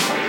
I'm